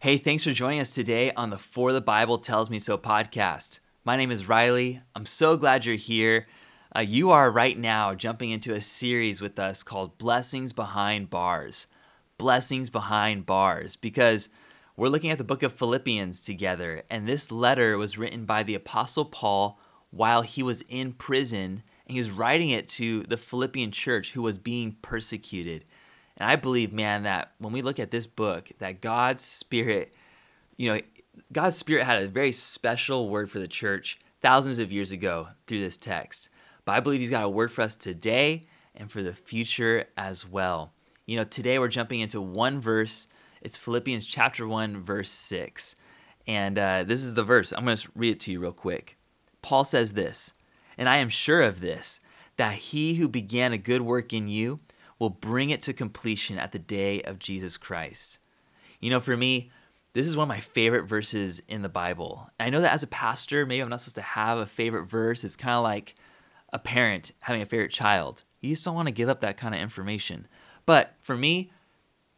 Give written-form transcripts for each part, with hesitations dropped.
Hey, thanks for joining us today on the For the Bible Tells Me So podcast. My name is Riley. I'm so glad you're here. You are right now jumping into a series with us called Blessings Behind Bars. Blessings Behind Bars, because we're looking at the book of Philippians together, and this letter was written by the Apostle Paul while he was in prison, and he was writing it to the Philippian church who was being persecuted. And I believe, man, that when we look at this book, that God's Spirit had a very special word for the church thousands of years ago through this text. But I believe he's got a word for us today and for the future as well. You know, today we're jumping into one verse. It's Philippians chapter 1, verse 6. And this is the verse. I'm going to read it to you real quick. Paul says this, "And I am sure of this, that he who began a good work in you will bring it to completion at the day of Jesus Christ." You know, for me, this is one of my favorite verses in the Bible. I know that as a pastor, maybe I'm not supposed to have a favorite verse. It's kind of like a parent having a favorite child. You just don't want to give up that kind of information. But for me,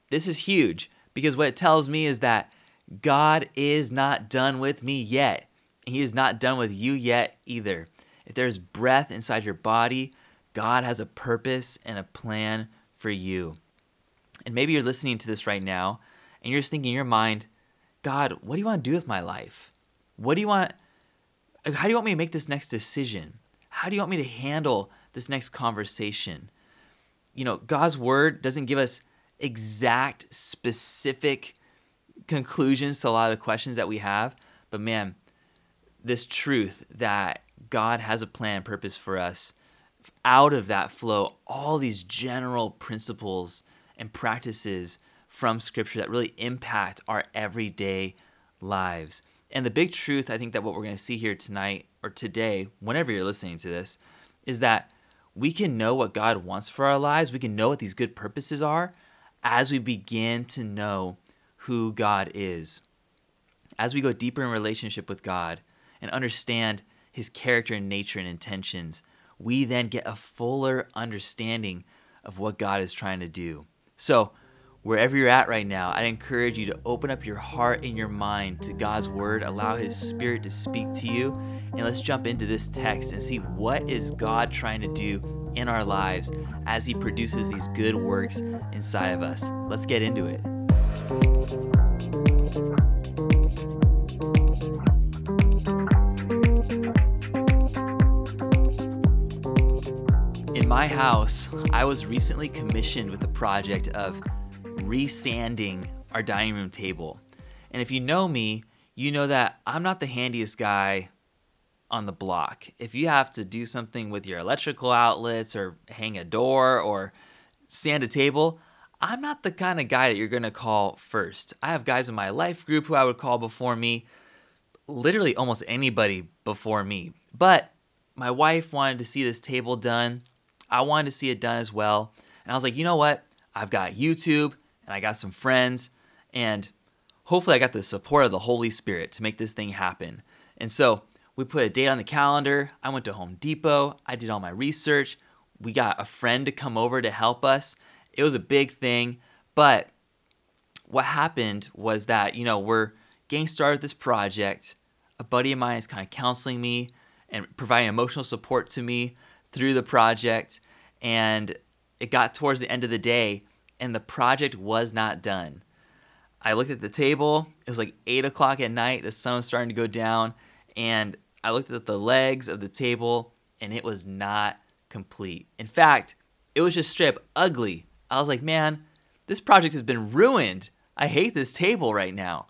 this is huge, because what it tells me is that God is not done with me yet. And he is not done with you yet either. If there's breath inside your body, God has a purpose and a plan for you. And maybe you're listening to this right now, and you're just thinking in your mind, God, what do you want to do with my life? How do you want me to make this next decision? How do you want me to handle this next conversation? You know, God's word doesn't give us exact, specific conclusions to a lot of the questions that we have. But man, this truth that God has a plan and purpose for us, out of that flow all these general principles and practices from Scripture that really impact our everyday lives. And the big truth, I think, that what we're going to see here tonight or today, whenever you're listening to this, is that we can know what God wants for our lives. We can know what these good purposes are as we begin to know who God is. As we go deeper in relationship with God and understand his character and nature and intentions, we then get a fuller understanding of what God is trying to do. So wherever you're at right now, I'd encourage you to open up your heart and your mind to God's word, allow his Spirit to speak to you, and let's jump into this text and see what is God trying to do in our lives as he produces these good works inside of us. Let's get into it. My house, I was recently commissioned with the project of resanding our dining room table. And if you know me, you know that I'm not the handiest guy on the block. If you have to do something with your electrical outlets or hang a door or sand a table, I'm not the kind of guy that you're going to call first. I have guys in my life group who I would call before me, literally almost anybody before me. But my wife wanted to see this table done. I wanted to see it done as well. And I was like, you know what? I've got YouTube and I got some friends, and hopefully I got the support of the Holy Spirit to make this thing happen. And so we put a date on the calendar. I went to Home Depot. I did all my research. We got a friend to come over to help us. It was a big thing. But what happened was that, you know, we're getting started with this project. A buddy of mine is kind of counseling me and providing emotional support to me through the project, and it got towards the end of the day, and the project was not done. I looked at the table. It was like 8:00 at night. The sun was starting to go down, and I looked at the legs of the table, and it was not complete. In fact, it was just straight up ugly. I was like, man, this project has been ruined. I hate this table right now.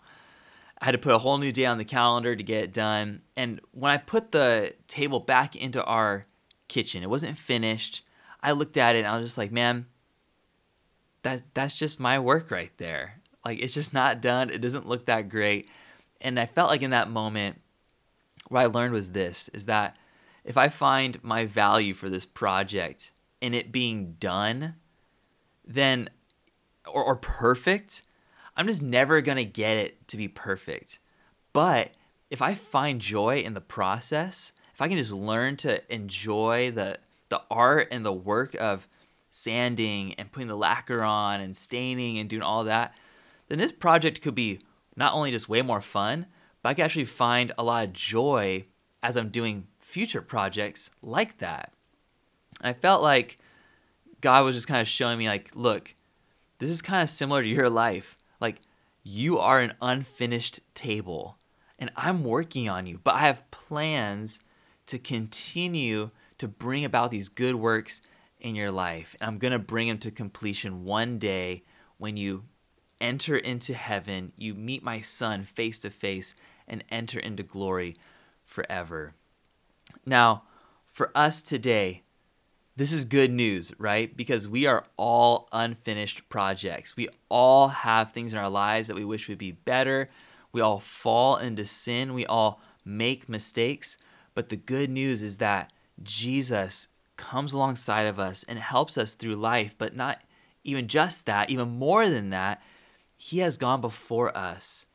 I had to put a whole new day on the calendar to get it done, and when I put the table back into our kitchen, it wasn't finished. I looked at it and I was just like, man, that's just my work right there. Like, it's just not done. It doesn't look that great. And I felt like in that moment, what I learned was this, is that if I find my value for this project in it being done, then, or perfect, I'm just never going to get it to be perfect. But if I find joy in the process, if I can just learn to enjoy the art and the work of sanding and putting the lacquer on and staining and doing all that, then this project could be not only just way more fun, but I can actually find a lot of joy as I'm doing future projects like that. And I felt like God was just kind of showing me, like, look, this is kind of similar to your life. Like, you are an unfinished table, and I'm working on you, but I have plans to continue to bring about these good works in your life. And I'm going to bring them to completion one day when you enter into heaven, you meet my son face to face and enter into glory forever. Now, for us today, this is good news, right? Because we are all unfinished projects. We all have things in our lives that we wish would be better. We all fall into sin. We all make mistakes. But the good news is that Jesus comes alongside of us and helps us through life, but not even just that, even more than that, he has gone before us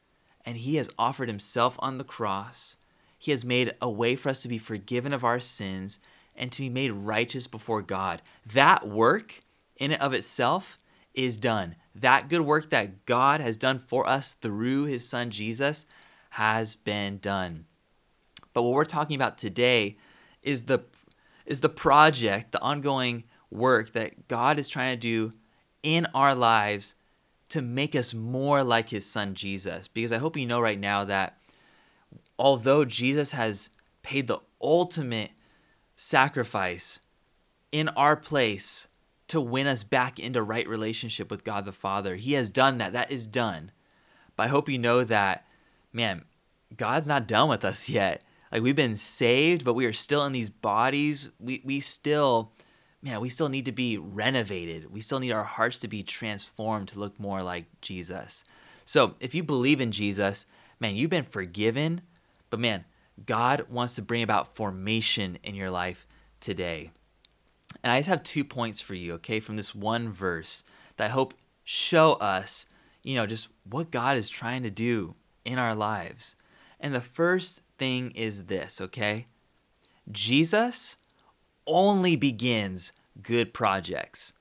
and he has offered himself on the cross. He has made a way for us to be forgiven of our sins and to be made righteous before God. That work in and of itself is done. That good work that God has done for us through his son Jesus has been done. But what we're talking about today is the project, the ongoing work that God is trying to do in our lives to make us more like his son Jesus. Because I hope you know right now that although Jesus has paid the ultimate sacrifice in our place to win us back into right relationship with God the Father, he has done that. That is done. But I hope you know that, man, God's not done with us yet. Like, we've been saved, but we are still in these bodies. We still need to be renovated. We still need our hearts to be transformed to look more like Jesus. So if you believe in Jesus, man, you've been forgiven, but man, God wants to bring about formation in your life today. And I just have 2 points for you, okay, from this one verse that I hope show us, you know, just what God is trying to do in our lives. And the first thing is this, okay? Jesus only begins good projects.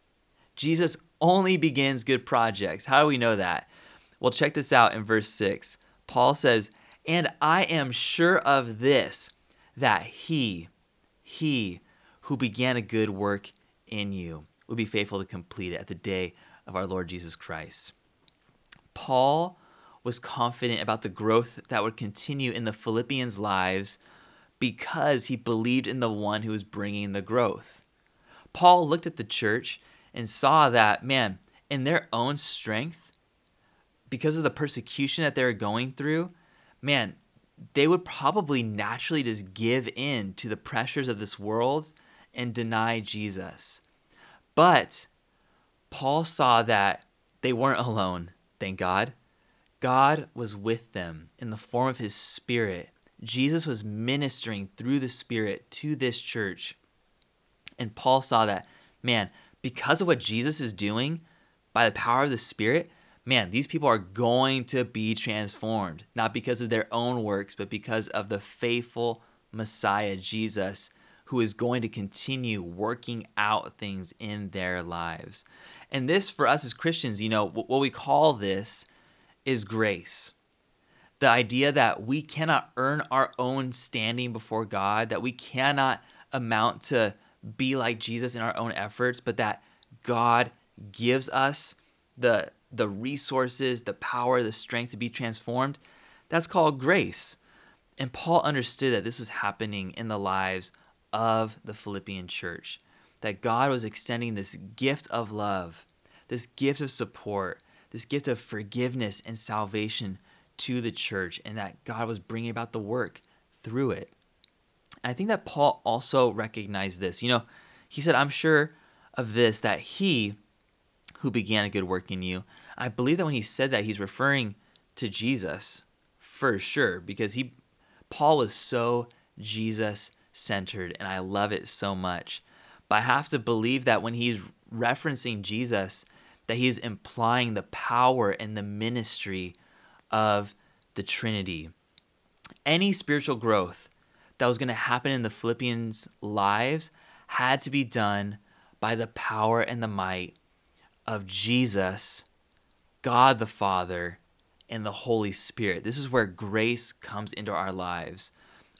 Jesus only begins good projects. How do we know that? Well, check this out in verse 6. Paul says, "And I am sure of this, that he who began a good work in you will be faithful to complete it at the day of our Lord Jesus Christ." Paul was confident about the growth that would continue in the Philippians' lives because he believed in the one who was bringing the growth. Paul looked at the church and saw that, man, in their own strength, because of the persecution that they were going through, man, they would probably naturally just give in to the pressures of this world and deny Jesus. But Paul saw that they weren't alone, thank God. God was with them in the form of his Spirit. Jesus was ministering through the Spirit to this church. And Paul saw that, man, because of what Jesus is doing by the power of the Spirit, man, these people are going to be transformed, not because of their own works, but because of the faithful Messiah, Jesus, who is going to continue working out things in their lives. And this for us as Christians, you know, what we call this is grace. The idea that we cannot earn our own standing before God, that we cannot amount to be like Jesus in our own efforts, but that God gives us the resources, the power, the strength to be transformed. That's called grace. And Paul understood that this was happening in the lives of the Philippian church, that God was extending this gift of love, this gift of support, this gift of forgiveness and salvation to the church, and that God was bringing about the work through it. And I think that Paul also recognized this. You know, he said, "I'm sure of this, that he who began a good work in you." I believe that when he said that, he's referring to Jesus for sure, because Paul was so Jesus-centered, and I love it so much. But I have to believe that when he's referencing Jesus, that he's implying the power and the ministry of the Trinity. Any spiritual growth that was going to happen in the Philippians' lives had to be done by the power and the might of Jesus, God the Father, and the Holy Spirit. This is where grace comes into our lives.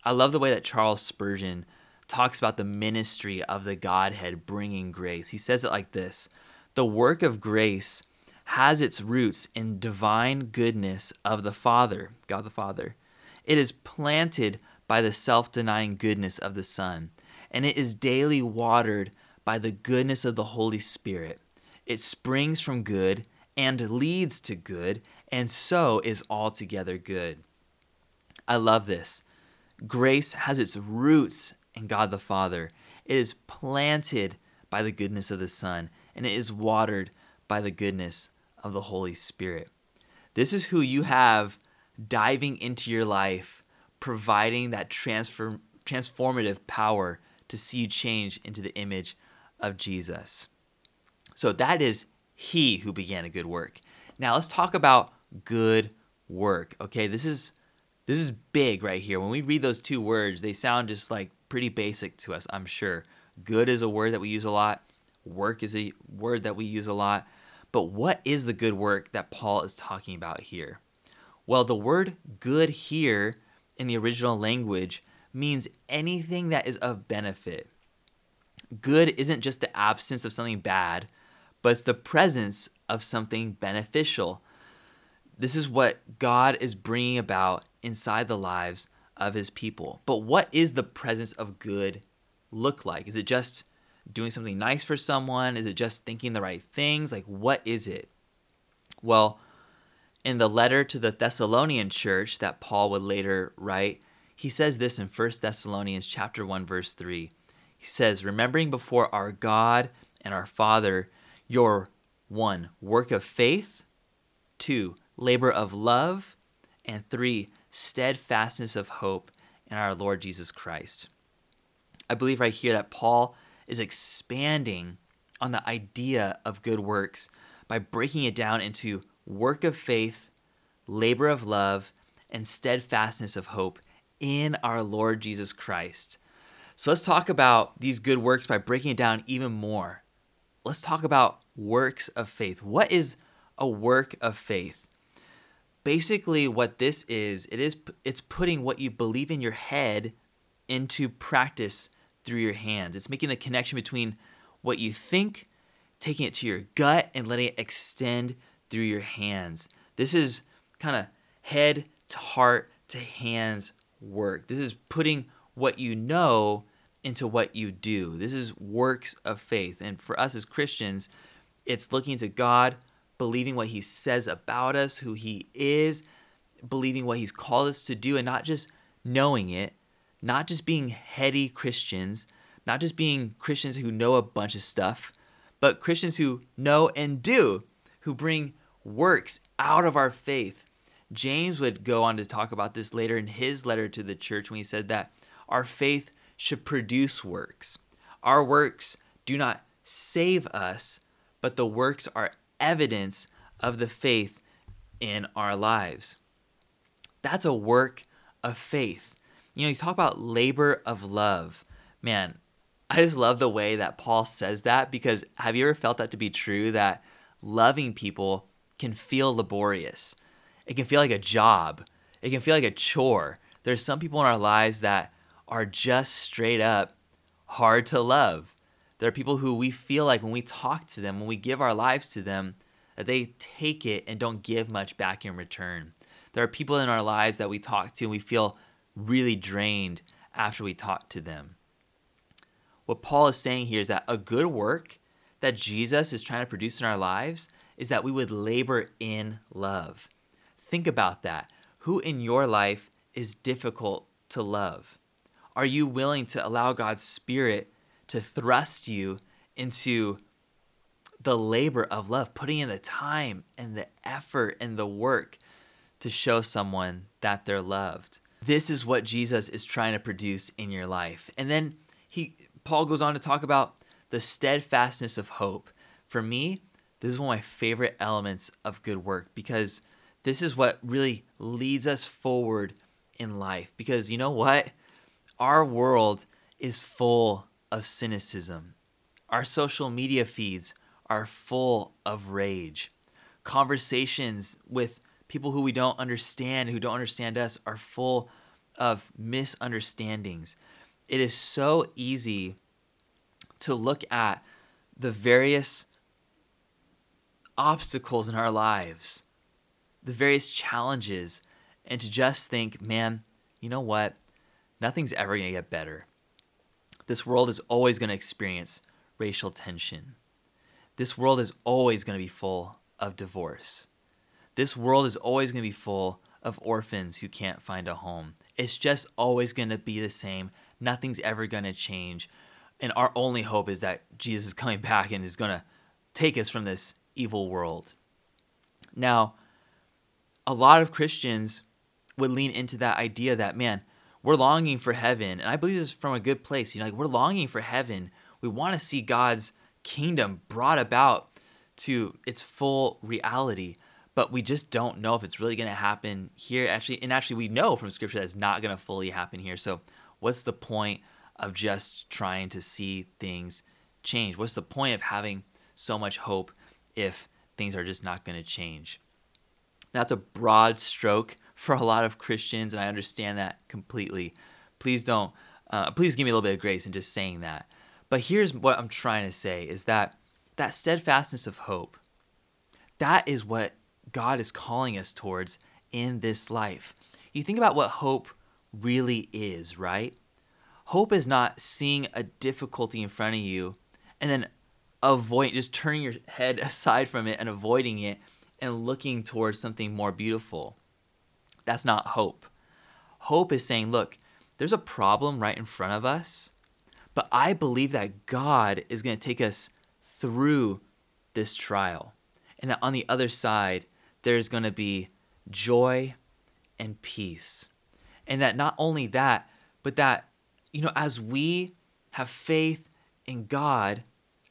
I love the way that Charles Spurgeon talks about the ministry of the Godhead bringing grace. He says it like this: the work of grace has its roots in divine goodness of the Father, God the Father. It is planted by the self-denying goodness of the Son, and it is daily watered by the goodness of the Holy Spirit. It springs from good and leads to good, and so is altogether good. I love this. Grace has its roots in God the Father. It is planted by the goodness of the Son, and it is watered by the goodness of the Holy Spirit. This is who you have diving into your life, providing that transformative power to see you change into the image of Jesus. So that is He who began a good work. Now let's talk about good work. Okay, this is big right here. When we read those two words, they sound just like pretty basic to us, I'm sure. Good is a word that we use a lot. Work is a word that we use a lot. But what is the good work that Paul is talking about here? Well, the word good here in the original language means anything that is of benefit. Good isn't just the absence of something bad, but it's the presence of something beneficial. This is what God is bringing about inside the lives of His people. But what is the presence of good look like? Is it just doing something nice for someone? Is it just thinking the right things? Like, what is it? Well, in the letter to the Thessalonian church that Paul would later write, he says this in 1 Thessalonians chapter 1, verse 3. He says, remembering before our God and our Father, your 1, work of faith, 2, labor of love, and 3, steadfastness of hope in our Lord Jesus Christ. I believe right here that Paul is expanding on the idea of good works by breaking it down into work of faith, labor of love, and steadfastness of hope in our Lord Jesus Christ. So let's talk about these good works by breaking it down even more. Let's talk about works of faith. What is a work of faith? Basically, what this is, it's putting what you believe in your head into practice through your hands. It's making the connection between what you think, taking it to your gut, and letting it extend through your hands. This is kind of head to heart to hands work. This is putting what you know into what you do. This is works of faith. And for us as Christians, it's looking to God, believing what He says about us, who He is, believing what He's called us to do, and not just knowing it, not just being heady Christians, not just being Christians who know a bunch of stuff, but Christians who know and do, who bring works out of our faith. James would go on to talk about this later in his letter to the church when he said that our faith should produce works. Our works do not save us, but the works are evidence of the faith in our lives. That's a work of faith. You know, you talk about labor of love. Man, I just love the way that Paul says that, because have you ever felt that to be true, that loving people can feel laborious? It can feel like a job. It can feel like a chore. There's some people in our lives that are just straight up hard to love. There are people who we feel like when we talk to them, when we give our lives to them, that they take it and don't give much back in return. There are people in our lives that we talk to and we feel really drained after we talk to them. What Paul is saying here is that a good work that Jesus is trying to produce in our lives is that we would labor in love. Think about that. Who in your life is difficult to love? Are you willing to allow God's Spirit to thrust you into the labor of love, putting in the time and the effort and the work to show someone that they're loved? This is what Jesus is trying to produce in your life. And then Paul goes on to talk about the steadfastness of hope. For me, this is one of my favorite elements of good work, because this is what really leads us forward in life. Because you know what? Our world is full of cynicism. Our social media feeds are full of rage. Conversations with people who we don't understand, who don't understand us, are full of misunderstandings. It is so easy to look at the various obstacles in our lives, the various challenges, and to just think, man, you know what? Nothing's ever going to get better. This world is always going to experience racial tension. This world is always going to be full of divorce. This world is always going to be full of orphans who can't find a home. It's just always going to be the same. Nothing's ever going to change. And our only hope is that Jesus is coming back and is going to take us from this evil world. Now, a lot of Christians would lean into that idea that, man, we're longing for heaven. And I believe this is from a good place. You know, like, we're longing for heaven. We want to see God's kingdom brought about to its full reality, but we just don't know if it's really going to happen here. Actually, we know from Scripture that it's not going to fully happen here. So what's the point of just trying to see things change? What's the point of having so much hope if things are just not going to change? That's a broad stroke for a lot of Christians, and I understand that completely. Please give me a little bit of grace in just saying that. But here's what I'm trying to say, is that steadfastness of hope, that is what God is calling us towards in this life. You think about what hope really is, right? Hope is not seeing a difficulty in front of you and then just turning your head aside from it and avoiding it and looking towards something more beautiful. That's not hope. Hope is saying, look, there's a problem right in front of us, but I believe that God is going to take us through this trial, and that on the other side, there's going to be joy and peace. And that not only that, but that, you know, as we have faith in God,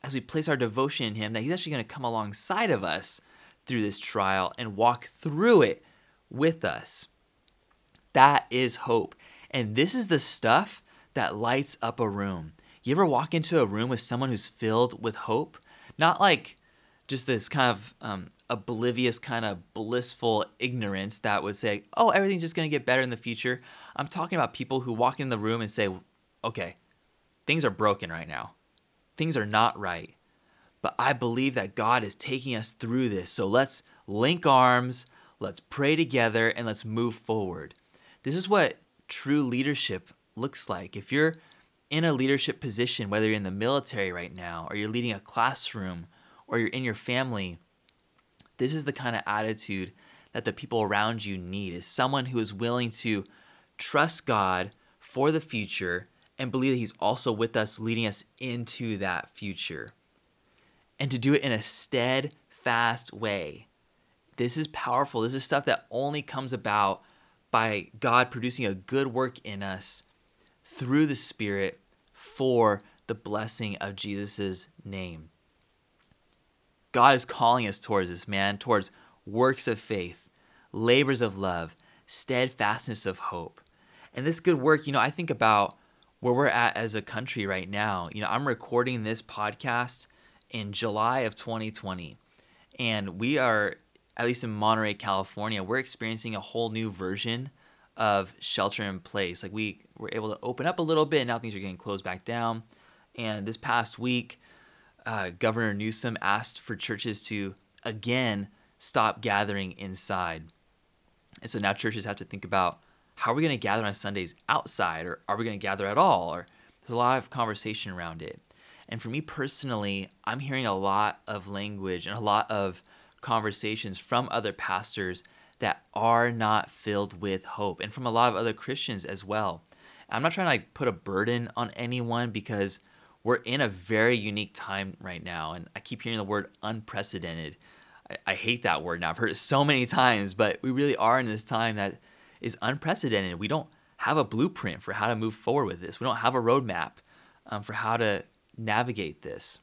as we place our devotion in Him, that He's actually going to come alongside of us through this trial and walk through it with us. That is hope. And this is the stuff that lights up a room. You ever walk into a room with someone who's filled with hope? Not like just this kind of oblivious, kind of blissful ignorance that would say, oh, everything's just going to get better in the future. I'm talking about people who walk in the room and say, okay, things are broken right now. Things are not right. But I believe that God is taking us through this. So let's link arms, let's pray together, and let's move forward. This is what true leadership looks like. If you're in a leadership position, whether you're in the military right now, or you're leading a classroom, or you're in your family, this is the kind of attitude that the people around you need, is someone who is willing to trust God for the future and believe that He's also with us, leading us into that future. And to do it in a steadfast way. This is powerful. This is stuff that only comes about by God producing a good work in us through the Spirit for the blessing of Jesus' name. God is calling us towards this, man, towards works of faith, labors of love, steadfastness of hope. And this good work, you know, I think about where we're at as a country right now. You know, I'm recording this podcast in July of 2020, and we are, at least in Monterey, California, we're experiencing a whole new version of shelter in place. Like, we were able to open up a little bit, and now things are getting closed back down. And this past week, Governor Newsom asked for churches to, again, stop gathering inside. And so now churches have to think about, how are we going to gather on Sundays outside, or are we going to gather at all? Or there's a lot of conversation around it. And for me personally, I'm hearing a lot of language and a lot of conversations from other pastors that are not filled with hope, and from a lot of other Christians as well. I'm not trying to put a burden on anyone, because we're in a very unique time right now. And I keep hearing the word unprecedented. I hate that word now. I've heard it so many times, but we really are in this time that is unprecedented. We don't have a blueprint for how to move forward with this. We don't have a roadmap for how to navigate this.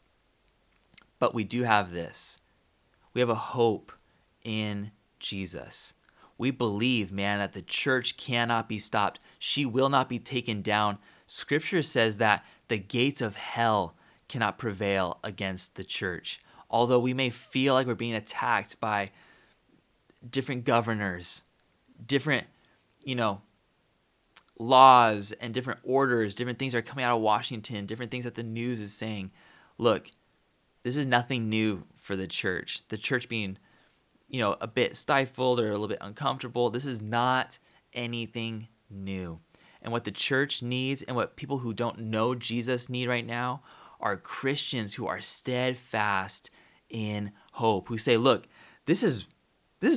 But we do have this. We have a hope in Jesus. We believe, man, that the church cannot be stopped. She will not be taken down. Scripture says that the gates of hell cannot prevail against the church. Although we may feel like we're being attacked by different governors, different, laws and different orders, different things are coming out of Washington, different things that the news is saying. Look, this is nothing new for the church being, a bit stifled or a little bit uncomfortable. This is not anything new. And what the church needs and what people who don't know Jesus need right now are Christians who are steadfast in hope, who say, look, this is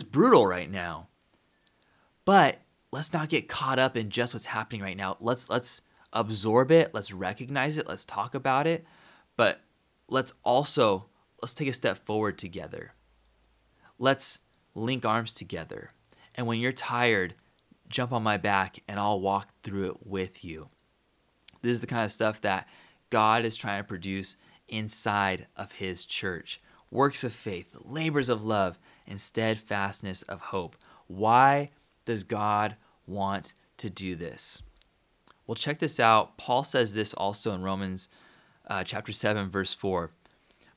brutal right now, but let's not get caught up in just what's happening right now. Let's absorb it. Let's recognize it. Let's talk about it. But let's take a step forward together. Let's link arms together. And when you're tired, jump on my back and I'll walk through it with you. This is the kind of stuff that God is trying to produce inside of his church. Works of faith, labors of love, and steadfastness of hope. Why does God want to do this? Well, check this out. Paul says this also in Romans chapter 7, verse 4.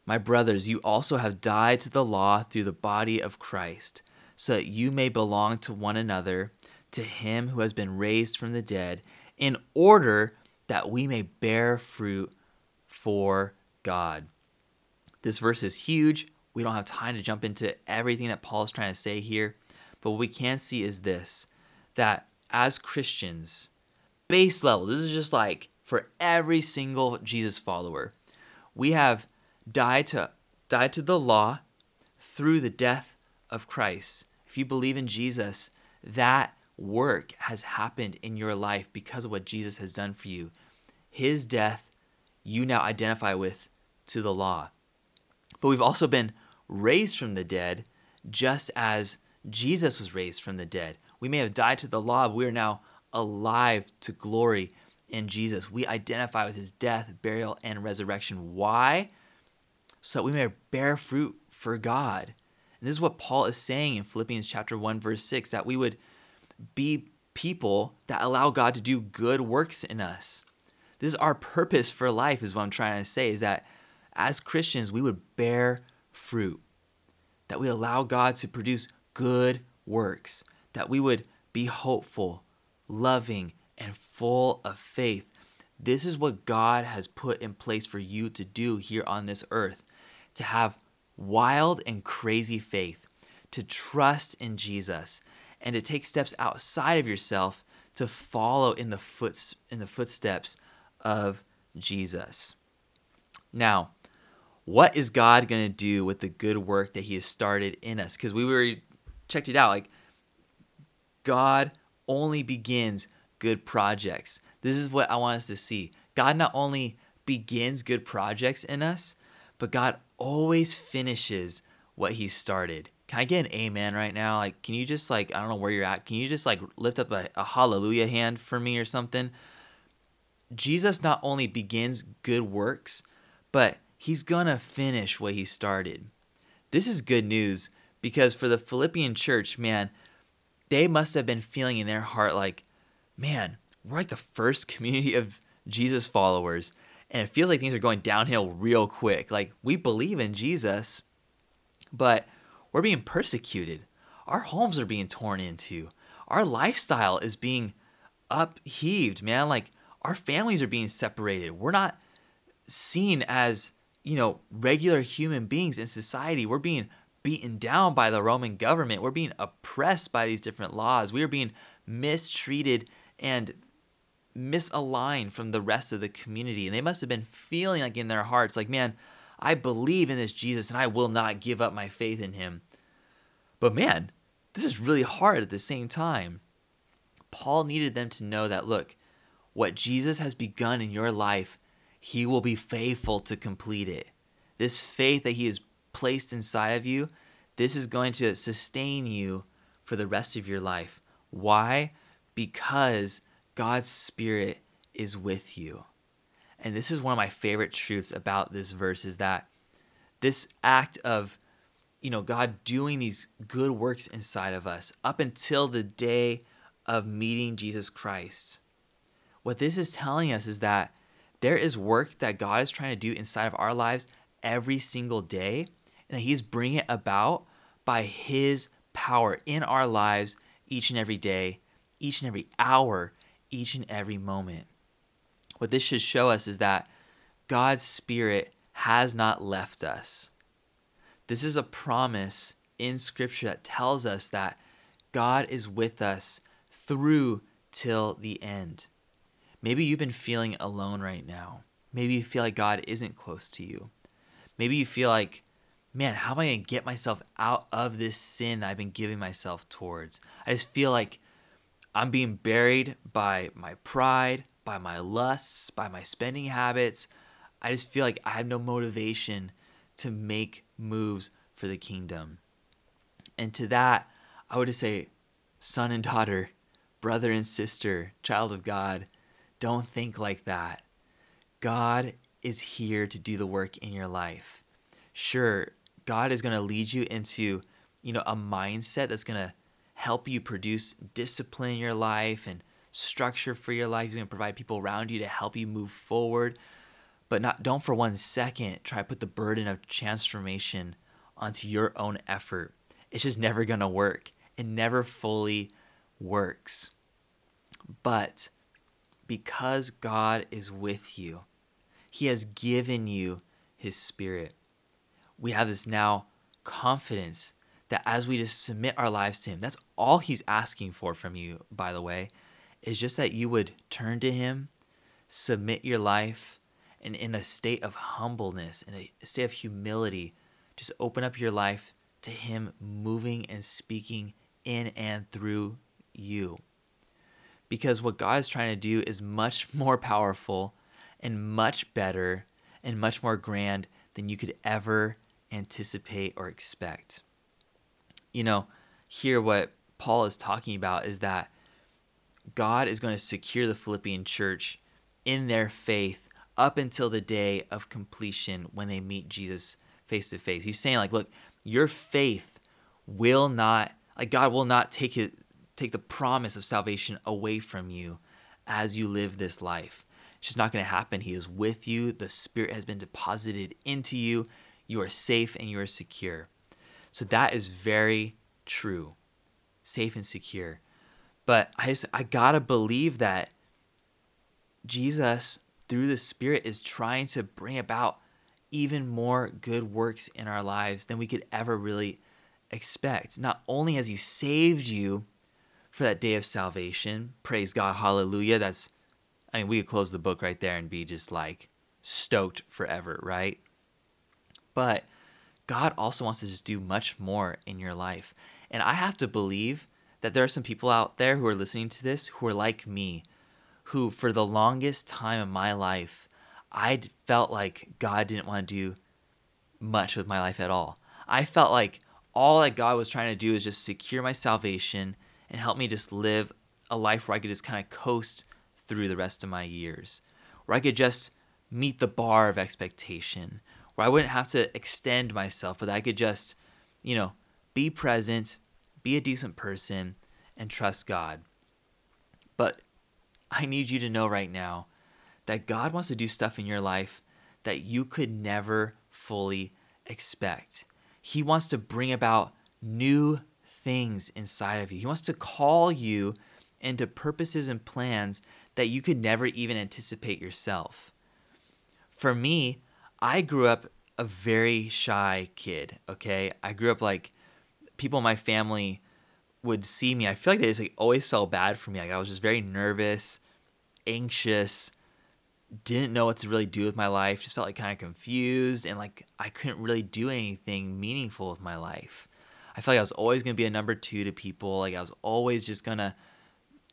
My brothers, you also have died to the law through the body of Christ, so that you may belong to one another, to him who has been raised from the dead, in order that we may bear fruit for God. This verse is huge. We don't have time to jump into everything that Paul is trying to say here. But what we can see is this, that as Christians, base level, this is just like for every single Jesus follower, we have died to the law through the death of Christ. If you believe in Jesus, that work has happened in your life because of what Jesus has done for you. His death, you now identify with to the law. But we've also been raised from the dead just as Jesus was raised from the dead. We may have died to the law, but we are now alive to glory in Jesus. We identify with his death, burial, and resurrection. Why? So that we may bear fruit for God. And this is what Paul is saying in Philippians chapter 1, verse 6, that we would be people that allow God to do good works in us. This is our purpose for life, is what I'm trying to say, is that as Christians, we would bear fruit, that we allow God to produce good works, that we would be hopeful, loving, and full of faith. This is what God has put in place for you to do here on this earth, to have wild and crazy faith, to trust in Jesus, and to take steps outside of yourself to follow in the footsteps of Jesus. Now, what is God going to do with the good work that he has started in us? Because we already checked it out. Like, God only begins good projects. This is what I want us to see. God not only begins good projects in us, but God always finishes what he started. Can I get an amen right now? Like, can you just I don't know where you're at. Can you just lift up a hallelujah hand for me or something? Jesus not only begins good works, but he's gonna finish what he started. This is good news because for the Philippian church, man, they must have been feeling in their heart like, man, we're like the first community of Jesus followers, and it feels like things are going downhill real quick. Like, we believe in Jesus, but we're being persecuted. Our homes are being torn into. Our lifestyle is being upheaved, man. Like, our families are being separated. We're not seen as, regular human beings in society. We're being beaten down by the Roman government. We're being oppressed by these different laws. We are being mistreated and misaligned from the rest of the community. And they must have been feeling like in their hearts, like, man, I believe in this Jesus and I will not give up my faith in him. But man, this is really hard at the same time. Paul needed them to know that, look, what Jesus has begun in your life, he will be faithful to complete it. This faith that he has placed inside of you, this is going to sustain you for the rest of your life. Why? Because God's Spirit is with you. And this is one of my favorite truths about this verse, is that this act of, God doing these good works inside of us up until the day of meeting Jesus Christ. What this is telling us is that there is work that God is trying to do inside of our lives every single day, and that he's bringing it about by his power in our lives each and every day, each and every hour, each and every moment. What this should show us is that God's Spirit has not left us. This is a promise in Scripture that tells us that God is with us through till the end. Maybe you've been feeling alone right now. Maybe you feel like God isn't close to you. Maybe you feel like, man, how am I going to get myself out of this sin that I've been giving myself towards? I just feel like I'm being buried by my pride, by my lusts, by my spending habits. I just feel like I have no motivation to make moves for the kingdom. And to that, I would just say, son and daughter, brother and sister, child of God, don't think like that. God is here to do the work in your life. Sure, God is going to lead you into, a mindset that's going to help you produce discipline in your life and structure for your life. He's going to provide people around you to help you move forward. But don't for one second try to put the burden of transformation onto your own effort. It's just never going to work. It never fully works. But because God is with you, He has given you His Spirit. We have this now confidence that as we just submit our lives to Him, that's all He's asking for from you, by the way, is just that you would turn to Him, submit your life, and in a state of humbleness, in a state of humility, just open up your life to Him moving and speaking in and through you. Because what God is trying to do is much more powerful and much better and much more grand than you could ever anticipate or expect. Here what Paul is talking about is that God is going to secure the Philippian church in their faith up until the day of completion when they meet Jesus face to face. He's saying, look, your faith will not, God will not take the promise of salvation away from you as you live this life. It's just not going to happen. He is with you. The Spirit has been deposited into you. You are safe and you are secure. So that is very true, safe and secure. But I gotta believe that Jesus, through the Spirit, is trying to bring about even more good works in our lives than we could ever really expect. Not only has He saved you for that day of salvation, praise God, hallelujah. We could close the book right there and be just stoked forever, right? But God also wants to just do much more in your life. And I have to believe that there are some people out there who are listening to this who are like me, who for the longest time in my life, I felt like God didn't want to do much with my life at all. I felt like all that God was trying to do is just secure my salvation and help me just live a life where I could just kind of coast through the rest of my years, where I could just meet the bar of expectation, where I wouldn't have to extend myself, but I could just, be present, be a decent person, and trust God. But I need you to know right now that God wants to do stuff in your life that you could never fully expect. He wants to bring about new things inside of you. He wants to call you into purposes and plans that you could never even anticipate yourself. For me, I grew up a very shy kid, okay? I grew up people in my family would see me. I feel like they just always felt bad for me. I was just very nervous, anxious, didn't know what to really do with my life, just felt kind of confused, and I couldn't really do anything meaningful with my life. I felt like I was always going to be a number two to people. I was always just going to,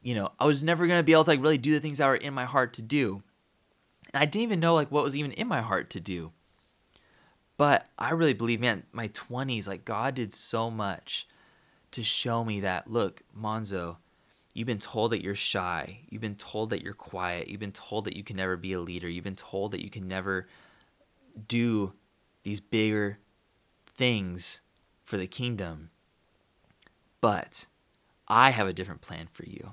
I was never going to be able to really do the things that were in my heart to do. And I didn't even know what was even in my heart to do. But I really believe, man, my 20s, God did so much to show me that, look, Monzo, you've been told that you're shy. You've been told that you're quiet. You've been told that you can never be a leader. You've been told that you can never do these bigger things for the kingdom. But I have a different plan for you.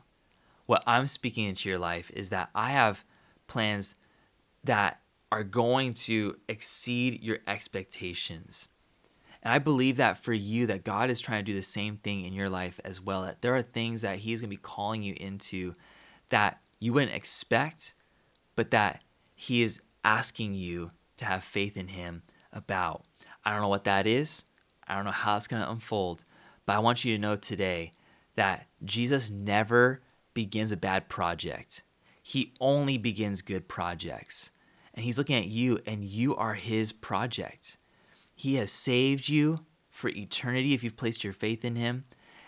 What I'm speaking into your life is that I have plans that are going to exceed your expectations. And I believe that for you, that God is trying to do the same thing in your life as well, that there are things that he's going to be calling you into that you wouldn't expect, but that he is asking you to have faith in him about. I don't know what that is. I don't know how it's going to unfold, but I want you to know today that Jesus never begins a bad project. He only begins good projects. And he's looking at you, and you are his project. He has saved you for eternity if you've placed your faith in him,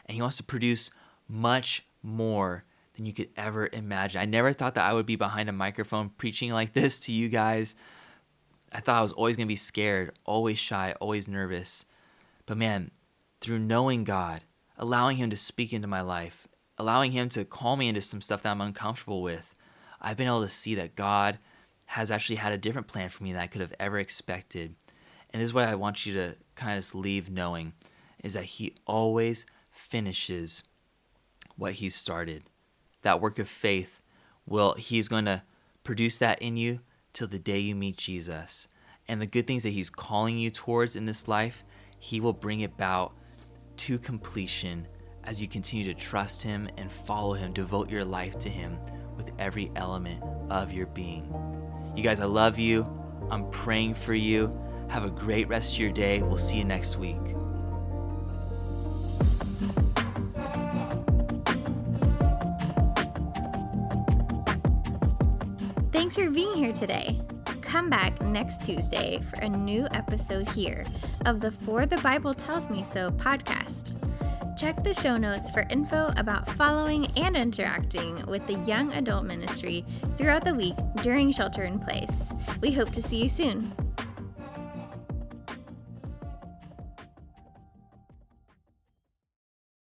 and he wants to produce much more than you could ever imagine. I never thought that I would be behind a microphone preaching like this to you guys. I thought I was always going to be scared, always shy, always nervous. But man, through knowing God, allowing him to speak into my life, allowing him to call me into some stuff that I'm uncomfortable with, I've been able to see that God has actually had a different plan for me than I could have ever expected. And this is what I want you to kind of leave knowing, is that he always finishes what he started. That work of faith, well, he's going to produce that in you till the day you meet Jesus. And the good things that he's calling you towards in this life, he will bring about to completion as you continue to trust him and follow him, devote your life to him with every element of your being. You guys, I love you. I'm praying for you. Have a great rest of your day. We'll see you next week. Thanks for being here today. Come back next Tuesday for a new episode here of the For the Bible Tells Me So podcast. Check the show notes for info about following and interacting with the Young Adult Ministry throughout the week during Shelter in Place. We hope to see you soon.